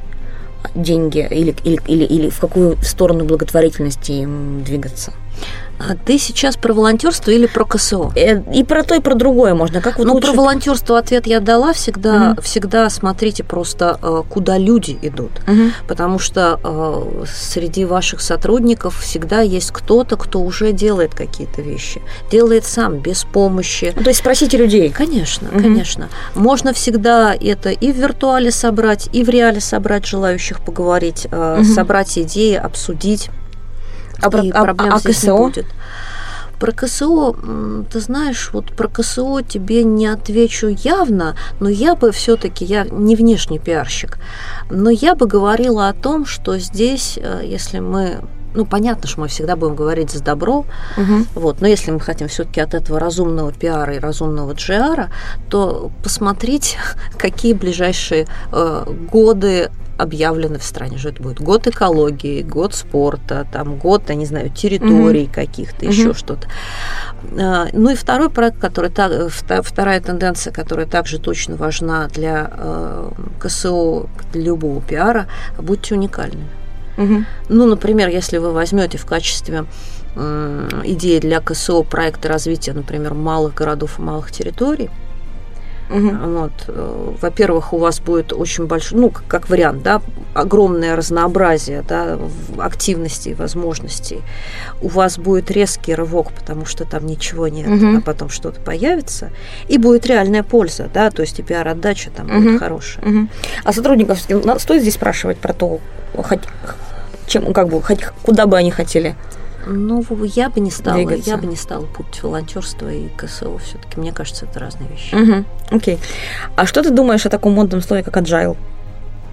деньги или в какую сторону благотворительности им двигаться? А ты сейчас про волонтерство или про КСО? И про то, и про другое можно. Как вот лучше? Про волонтерство ответ я дала. Всегда смотрите просто, куда люди идут. Потому что среди ваших сотрудников всегда есть кто-то, кто уже делает какие-то вещи. Делает сам, без помощи. То есть спросите людей. Конечно, конечно. Можно всегда это и в виртуале собрать, и в реале собрать желающих поговорить, собрать идеи, обсудить. А КСО? Про КСО, ты знаешь, вот про КСО тебе не отвечу явно, но я бы все-таки, я не внешний пиарщик, но я бы говорила о том, что здесь, если мы... Ну, понятно, что мы всегда будем говорить за добро, вот, но если мы хотим все-таки от этого разумного пиара и разумного джиара, то посмотреть, какие ближайшие годы объявлены в стране, что это будет год экологии, год спорта, там, год, я не знаю, территорий каких-то, еще что-то. Ну и второй проект, который, вторая тенденция, которая также точно важна для КСО, для любого пиара, будьте уникальными. Ну, например, если вы возьмете в качестве идеи для КСО проекта развития, например, малых городов и малых территорий, вот, во-первых, у вас будет очень большой, ну, как вариант, да, огромное разнообразие, да, активностей, возможностей. У вас будет резкий рывок, потому что там ничего нет, а потом что-то появится, и будет реальная польза, да, то есть и пиар-отдача там будет хорошая. А сотрудников стоит здесь спрашивать про то, чем, как бы, куда бы они хотели? Ну, я бы не стала двигаться. Я бы не стала путать волонтерство и КСО. Все-таки, мне кажется, это разные вещи. Окей. А что ты думаешь о таком модном слове, как agile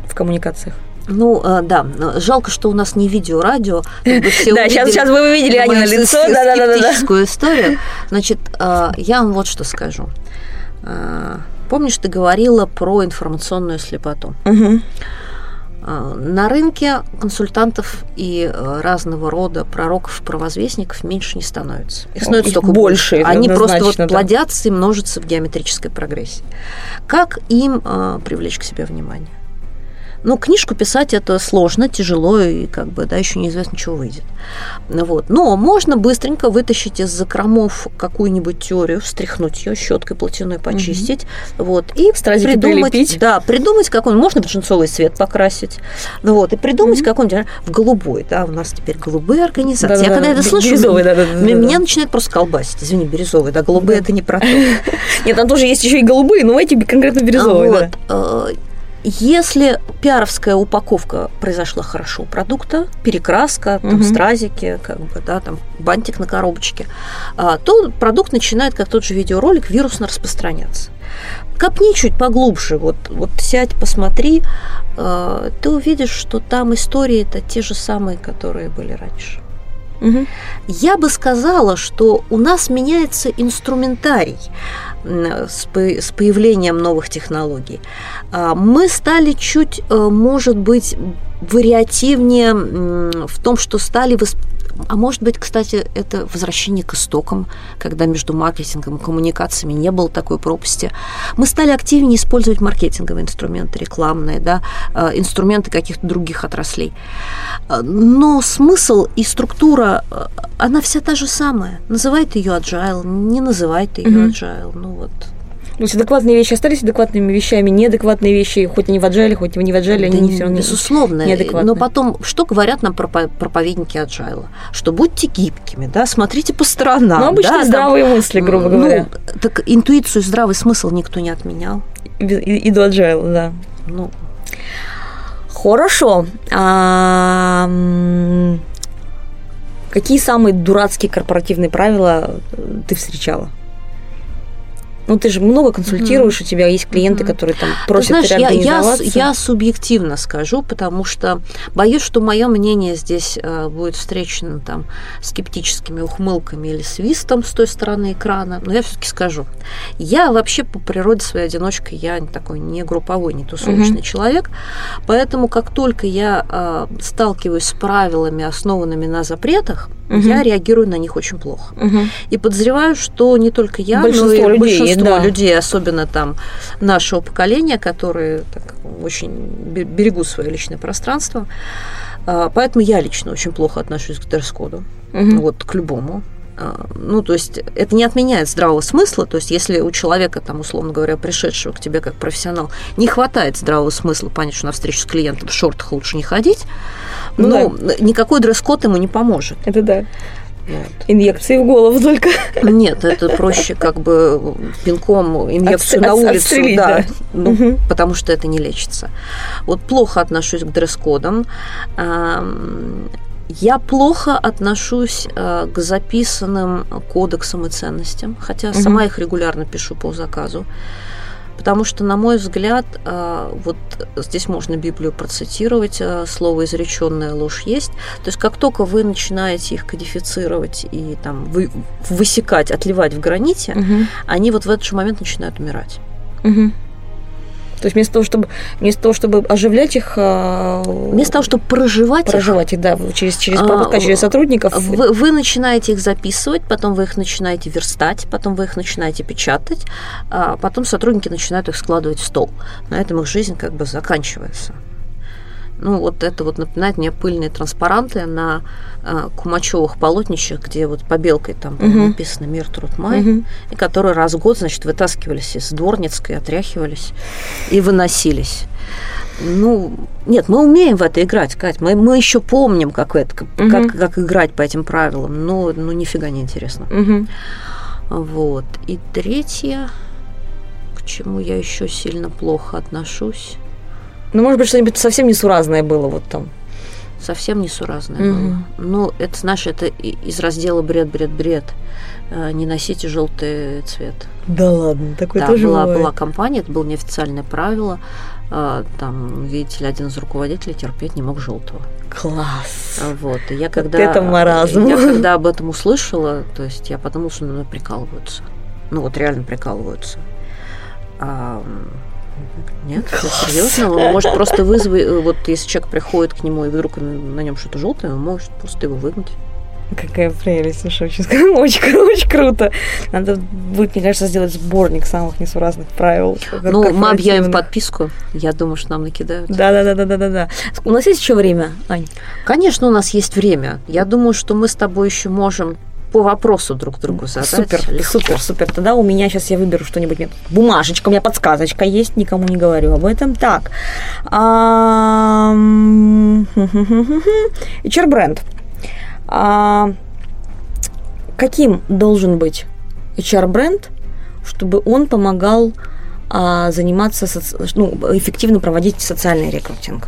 в коммуникациях? Ну, да, жалко, что у нас не видео-радио. Да, сейчас вы увидели Аню на лицо. Скептическую историю. Значит, я вам вот что скажу. Помнишь, ты говорила про информационную слепоту? На рынке консультантов и разного рода пророков, провозвестников меньше не становится. Их становится только больше. Они просто вот плодятся и множатся в геометрической прогрессии. Как им привлечь к себе внимание? Ну, книжку писать это сложно, тяжело, и как бы, да, еще неизвестно, чего выйдет. Вот. Но можно быстренько вытащить из закромов какую-нибудь теорию, встряхнуть ее щеткой платяной, почистить, вот, и придумать, да, придумать какой-нибудь, можно джинсовый цвет покрасить, вот, и придумать какой-нибудь в голубой, да, у нас теперь голубые организации. Да, я когда это слышу, меня начинает просто колбасить, извини, бирюзовые, да, голубые это не про то. Нет, там тоже есть еще и голубые, но эти конкретно бирюзовые. Если пиаровская упаковка произошла хорошо у продукта, перекраска, там, стразики, как бы, да, там, бантик на коробочке, то продукт начинает, как тот же видеоролик, вирусно распространяться. Копни чуть поглубже, вот сядь, посмотри, ты увидишь, что там истории-то те же самые, которые были раньше. Я бы сказала, что у нас меняется инструментарий с появлением новых технологий. Мы стали чуть, может быть, вариативнее в том, что стали А может быть, кстати, это возвращение к истокам, когда между маркетингом и коммуникациями не было такой пропасти. Мы стали активнее использовать маркетинговые инструменты, рекламные, да, инструменты каких-то других отраслей. Но смысл и структура, она вся та же самая. Называй ты ее agile, не называй ты ее agile. Ну вот. То есть адекватные вещи остались адекватными вещами, неадекватные вещи, хоть они в agile, хоть не в agile, да, они все равно безусловно, неадекватны. Но потом, что говорят нам проповедники agile? Что будьте гибкими, да, смотрите по сторонам. Ну, обычно, да, здравые там, мысли, грубо говоря. Ну, так интуицию, здравый смысл никто не отменял. И до agile, да. Ну. Хорошо. Какие самые дурацкие корпоративные правила ты встречала? Ну, ты же много консультируешь, у тебя есть клиенты, которые там просят реорганизоваться. Я субъективно скажу, потому что боюсь, что мое мнение здесь будет встречено там скептическими ухмылками или свистом с той стороны экрана. Но я все-таки скажу. Я вообще по природе своей одиночка, я такой не групповой, не тусовочный человек, поэтому как только я сталкиваюсь с правилами, основанными на запретах, я реагирую на них очень плохо. И подозреваю, что не только я, но и большинство людей, особенно там нашего поколения, которые так, очень берегут свое личное пространство. Поэтому я лично очень плохо отношусь к дресс-коду, вот, к любому. Ну, то есть это не отменяет здравого смысла. То есть если у человека, там, условно говоря, пришедшего к тебе как профессионал, не хватает здравого смысла, понять, что на встречу с клиентом в шортах лучше не ходить, ну, но да, никакой дресс-код ему не поможет. Это да. Вот. Инъекции в голову только. Нет, это проще как бы пинком инъекцию на улицу, да, да. Ну, потому что это не лечится. Вот плохо отношусь к дресс-кодам. Я плохо отношусь к записанным кодексам и ценностям, хотя сама их регулярно пишу по заказу, потому что, на мой взгляд, вот здесь можно Библию процитировать, слово «изреченная ложь» есть. То есть как только вы начинаете их кодифицировать и там высекать, отливать в граните, они вот в этот же момент начинают умирать. То есть вместо того, чтобы оживлять их... Вместо того, чтобы проживать их, да, через пропуска, через сотрудников. Вы начинаете их записывать, потом вы их начинаете верстать, потом вы их начинаете печатать, а потом сотрудники начинают их складывать в стол. На этом их жизнь как бы заканчивается. Ну, вот это вот напоминает мне пыльные транспаранты на кумачевых полотнищах, где вот побелкой там написано «Мир, труд, май», и которые раз в год, значит, вытаскивались из дворницкой, отряхивались и выносились. Ну, нет, мы умеем в это играть, Кать, мы еще помним, как играть по этим правилам, но нифига не интересно. Вот. И третье, к чему я еще сильно плохо отношусь. Ну, может быть, что-нибудь совсем несуразное было вот там. Совсем несуразное было. Ну, это, знаешь, это из раздела «бред». «Не носите желтый цвет». Да ладно, такое да, тоже была компания, это было неофициальное правило. Там, видите ли, один из руководителей терпеть не мог желтого. Класс! Вот, и я когда... Вот это маразм. Я когда об этом услышала, то есть я подумала, что мной прикалываются. Ну, вот реально прикалываются. Нет, серьезно. Может просто вызвать, вот если человек приходит к нему и вдруг на нем что-то желтое, он может просто его выгнать. Какая прелесть, слушай, очень круто. Надо будет, мне кажется, сделать сборник самых несуразных правил. Ну, мы объявим подписку. Я думаю, что нам накидают. Да. У нас есть еще время, Ань? Конечно, у нас есть время. Я думаю, что мы с тобой еще можем по вопросу друг другу задать. Супер. Тогда у меня сейчас я выберу что-нибудь. Нет, бумажечка, у меня подсказочка есть, никому не говорю об этом. Так. HR-бренд. Каким должен быть HR-бренд, чтобы он помогал заниматься, эффективно проводить социальный рекрутинг?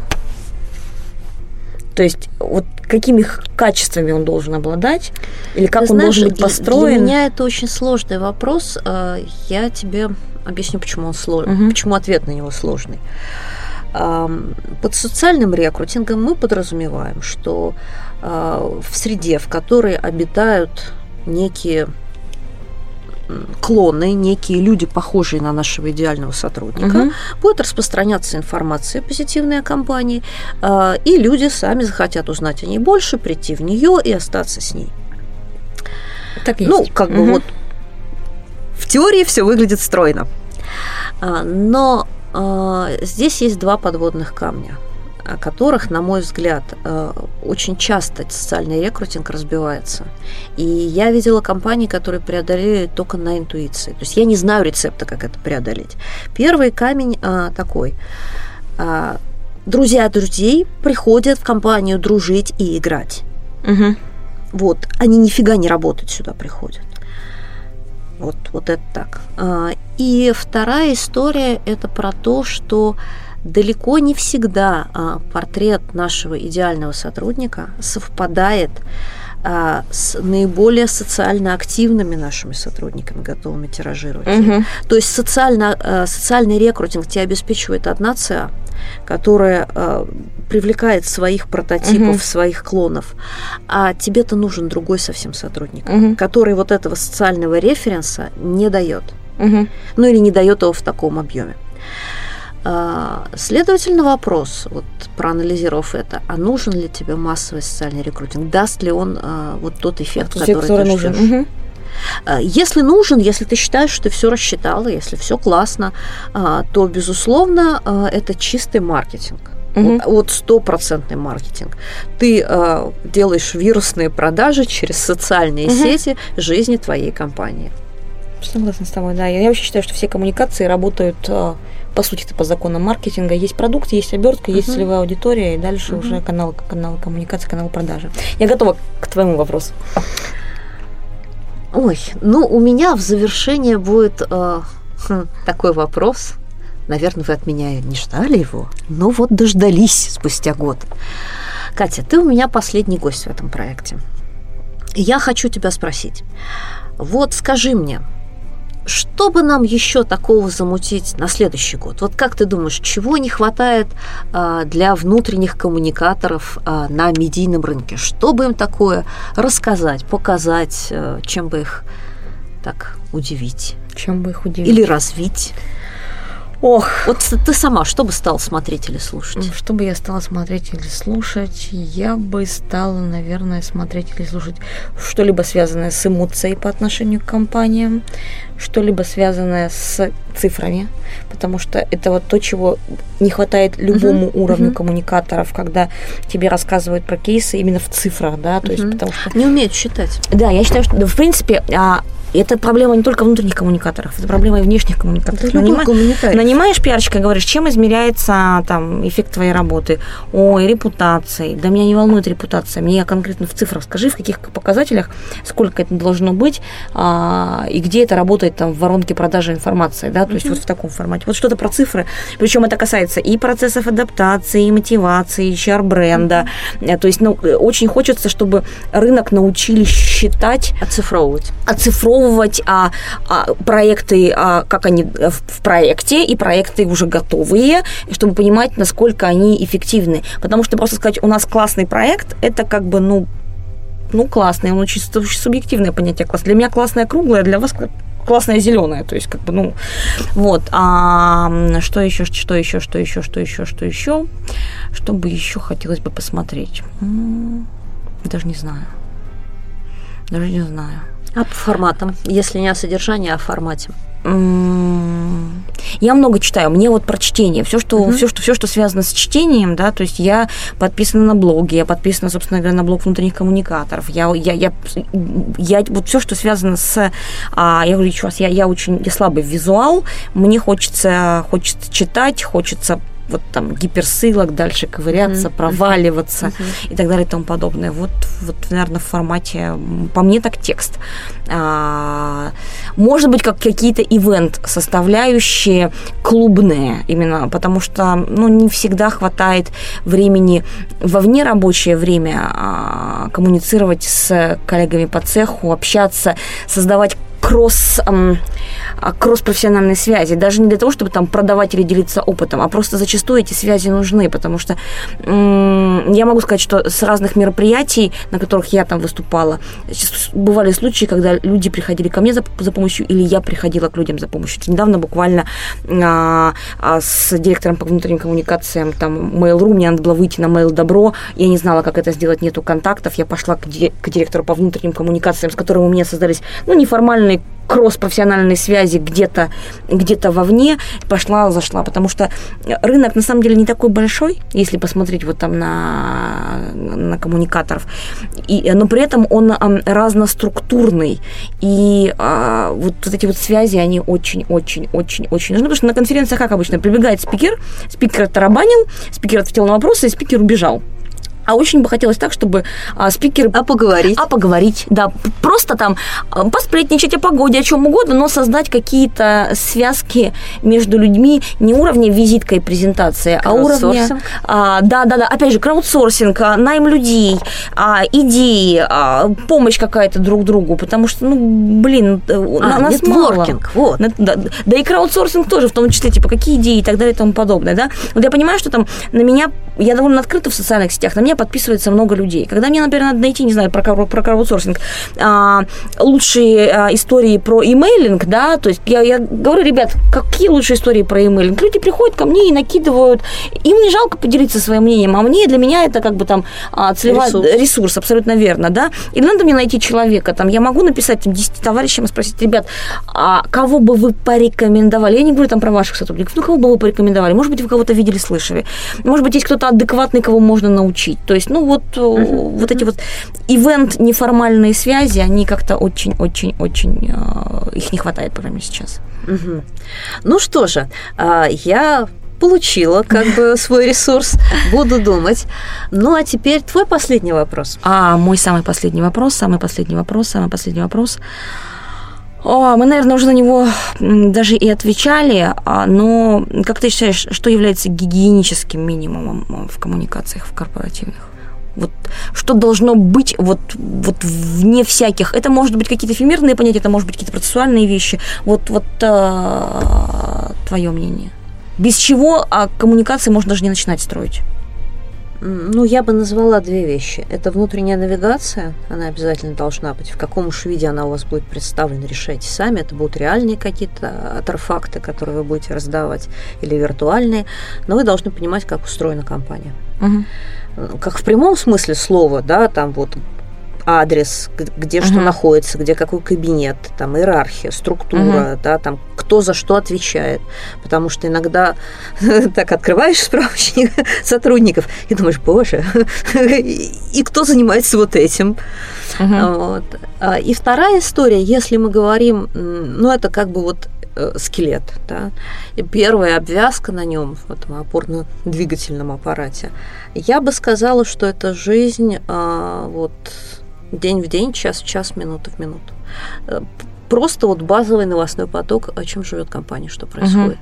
То есть вот какими качествами он должен обладать или как он должен быть построен? Для меня это очень сложный вопрос. Я тебе объясню, почему он сложный, почему ответ на него сложный. Под социальным рекрутингом мы подразумеваем, что в среде, в которой обитают некие клоны, некие люди, похожие на нашего идеального сотрудника, будет распространяться информация позитивная о компании, и люди сами захотят узнать о ней больше, прийти в нее и остаться с ней. Так есть. Ну, как бы вот в теории все выглядит стройно. Но здесь есть два подводных камня, о которых, на мой взгляд, очень часто социальный рекрутинг разбивается. И я видела компании, которые преодолели только на интуиции. То есть я не знаю рецепта, как это преодолеть. Первый камень такой. Друзья друзей приходят в компанию дружить и играть. Вот. Они нифига не работать сюда приходят. Вот это так. И вторая история – это про то, что далеко не всегда портрет нашего идеального сотрудника совпадает с наиболее социально активными нашими сотрудниками, готовыми тиражировать. То есть социальный рекрутинг тебе обеспечивает одна ЦА, которая привлекает своих прототипов, своих клонов, а тебе-то нужен другой совсем сотрудник, который вот этого социального референса не дает. Ну или не дает его в таком объеме. Следовательно, вопрос, вот, проанализировав это, а нужен ли тебе массовый социальный рекрутинг, даст ли он вот тот эффект, который ты ждешь? Если нужен, если ты считаешь, что ты все рассчитала, если все классно, то, безусловно, это чистый маркетинг. Вот 100% маркетинг. Ты делаешь вирусные продажи через социальные сети жизни твоей компании. Согласна с тобой, да. Я вообще считаю, что все коммуникации работают, по сути-то, по законам маркетинга. Есть продукт, есть обертка, есть целевая аудитория, и дальше уже канал коммуникации, канал продажи. Я готова к твоему вопросу. Ой, у меня в завершение будет такой вопрос. Наверное, вы от меня не ждали его, но вот дождались спустя год. Катя, ты у меня последний гость в этом проекте. Я хочу тебя спросить. Вот скажи мне, что бы нам еще такого замутить на следующий год? Вот как ты думаешь, чего не хватает для внутренних коммуникаторов на медийном рынке? Что бы им такое рассказать, показать, чем бы их так удивить? Чем бы их удивить? Или развить? Ох, вот ты сама, что бы стала смотреть или слушать? Что бы я стала смотреть или слушать? Я бы стала, наверное, смотреть или слушать что-либо связанное с эмоцией по отношению к компаниям, что-либо связанное с цифрами, потому что это вот то, чего не хватает любому уровню коммуникаторов, когда тебе рассказывают про кейсы именно в цифрах, да, то есть потому что... Не умеют считать. Да, я считаю, что, да, в принципе... Это проблема не только внутренних коммуникаторов, это проблема и внешних коммуникаторов. Нанимаешь пиарщика, говоришь, чем измеряется там, эффект твоей работы? Ой, репутацией. Да меня не волнует репутация, мне конкретно в цифрах скажи, в каких показателях, сколько это должно быть, и где это работает там, в воронке продажи информации, да, то есть вот в таком формате. Вот что-то про цифры, причем это касается и процессов адаптации, и мотивации, и HR-бренда. То есть ну, очень хочется, чтобы рынок научили считать. Оцифровывать. Проекты, как они в проекте, и проекты уже готовые, чтобы понимать, насколько они эффективны. Потому что просто сказать, у нас классный проект, это как бы, ну классный, он очень субъективное понятие класс. Для меня классное круглое, для вас классное зеленое, то есть как бы, ну, вот. Что еще? Что бы еще хотелось бы посмотреть? Даже не знаю. А по форматам, если не о содержании, а о формате? Я много читаю, мне вот про чтение, все, что связано с чтением, да, то есть я подписана на блоги, я подписана, собственно говоря, на блог внутренних коммуникаторов, я вот все, что связано с, я говорю еще раз, я слабый визуал, мне хочется читать, хочется вот там гиперссылок, дальше ковыряться, проваливаться и так далее и тому подобное. Вот, наверное, в формате, по мне так текст. Может быть, как какие-то ивент-составляющие клубные именно, потому что, не всегда хватает времени во внерабочее время коммуницировать с коллегами по цеху, общаться, создавать кросс-профессиональные связи. Даже не для того, чтобы там продавать или делиться опытом, а просто зачастую эти связи нужны, потому что я могу сказать, что с разных мероприятий, на которых я там выступала, бывали случаи, когда люди приходили ко мне за помощью, или я приходила к людям за помощью. Недавно буквально с директором по внутренним коммуникациям там, Mail.ru, мне надо было выйти на Mail.Dobro, я не знала, как это сделать, нету контактов, я пошла к директору по внутренним коммуникациям, с которым у меня создались, неформальные кросс-профессиональной связи где-то вовне, зашла, потому что рынок на самом деле не такой большой, если посмотреть вот там на коммуникаторов, но при этом он разноструктурный, и вот эти вот связи, они очень-очень-очень-очень нужны, потому что на конференциях как обычно, прибегает спикер тарабанил, спикер ответил на вопросы, и спикер убежал. А очень бы хотелось так, чтобы спикеры... А поговорить, да. Просто там посплетничать о погоде, о чем угодно, но создать какие-то связки между людьми не уровня визитка и презентации, а уровня... Да. Опять же, краудсорсинг, найм людей, идеи, помощь какая-то друг другу, потому что, нас нетворкинг, мало. Вот. Да и краудсорсинг тоже, в том числе, какие идеи и так далее и тому подобное, да. Вот я понимаю, что там на меня... Я довольно открыта в социальных сетях, на меня подписывается много людей. Когда мне, например, надо найти, не знаю, про краудсорсинг, лучшие истории про имейлинг, да, то есть я говорю, ребят, какие лучшие истории про имейлинг? Люди приходят ко мне и накидывают, им не жалко поделиться своим мнением, а мне, для меня это как бы там целевой ресурс, абсолютно верно, да, и надо мне найти человека, там, я могу написать 10 товарищам и спросить, ребят, кого бы вы порекомендовали? Я не говорю там про ваших сотрудников, кого бы вы порекомендовали? Может быть, вы кого-то видели, слышали? Может быть, есть кто-то адекватный, кого можно научить. То есть, вот эти вот ивент-неформальные связи, они как-то очень-очень-очень... их не хватает, по крайней мере, сейчас. Ну что же, я получила свой ресурс, буду думать. Ну, а теперь твой последний вопрос. Мой самый последний вопрос. Мы, наверное, уже на него даже и отвечали, но как ты считаешь, что является гигиеническим минимумом в коммуникациях, в корпоративных? Вот, что должно быть вот вне всяких. Это может быть какие-то эфемерные понятия, это может быть какие-то процессуальные вещи. Твое мнение. Без чего коммуникации можно даже не начинать строить. Ну, я бы назвала две вещи. Это внутренняя навигация, она обязательно должна быть. В каком уж виде она у вас будет представлена, решайте сами. Это будут реальные какие-то артефакты, которые вы будете раздавать, или виртуальные. Но вы должны понимать, как устроена компания. Угу. Как в прямом смысле слова, да, там вот адрес, где что находится, где какой кабинет, там иерархия, структура, да, там кто за что отвечает. Потому что иногда так открываешь справочник сотрудников и думаешь, боже, и кто занимается вот этим. Вот. И вторая история, если мы говорим, ну, это как бы вот скелет, да, и первая обвязка на нем, в этом опорно-двигательном аппарате. Я бы сказала, что это жизнь день в день, час в час, минута в минуту. Просто вот базовый новостной поток, о чем живет компания, что происходит.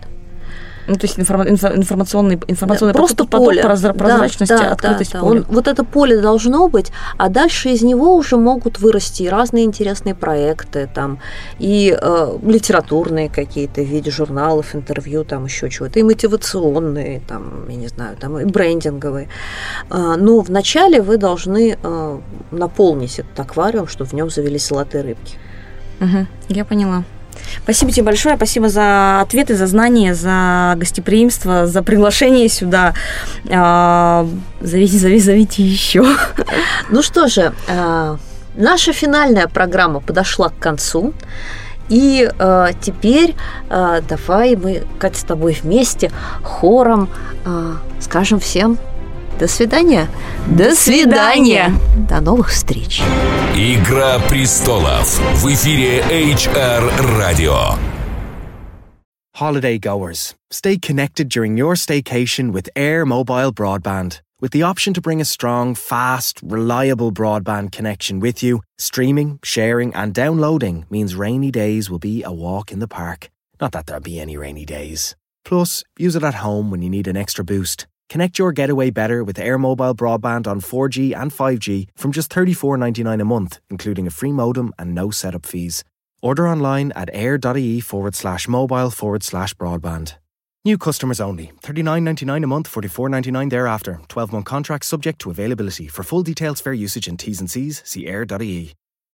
Ну, то есть информационный да, просто поле. Прозрачности, да, открытость поля. Вот это поле должно быть, а дальше из него уже могут вырасти и разные интересные проекты, там, и литературные какие-то в виде журналов, интервью, там еще чего-то, и мотивационные, там, я не знаю, там, и брендинговые. Но вначале вы должны наполнить этот аквариум, чтобы в нем завелись золотые рыбки. Угу, я поняла. Спасибо тебе большое, спасибо за ответы, за знания, за гостеприимство, за приглашение сюда. Зовите еще. Ну что же, наша финальная программа подошла к концу. И теперь давай мы, Катя, с тобой вместе хором скажем всем до свидания. До свидания. До новых встреч. Игра престолов. В эфире HR-радио. Holiday goers, stay connected during your staycation with Air Mobile Broadband. With the option to bring a strong, fast, reliable broadband connection with you, streaming, sharing and downloading means rainy days will be a walk in the park. Not that there'll be any rainy days. Plus, use it at home when you need an extra boost. Connect your getaway better with Air Mobile Broadband on 4G and 5G from just $34.99 a month, including a free modem and no setup fees. Order online at air.ie/mobile/broadband. New customers only. $39.99 a month, $44.99 thereafter. 12-month contract subject to availability. For full details, fair usage and T's and C's, see air.ie.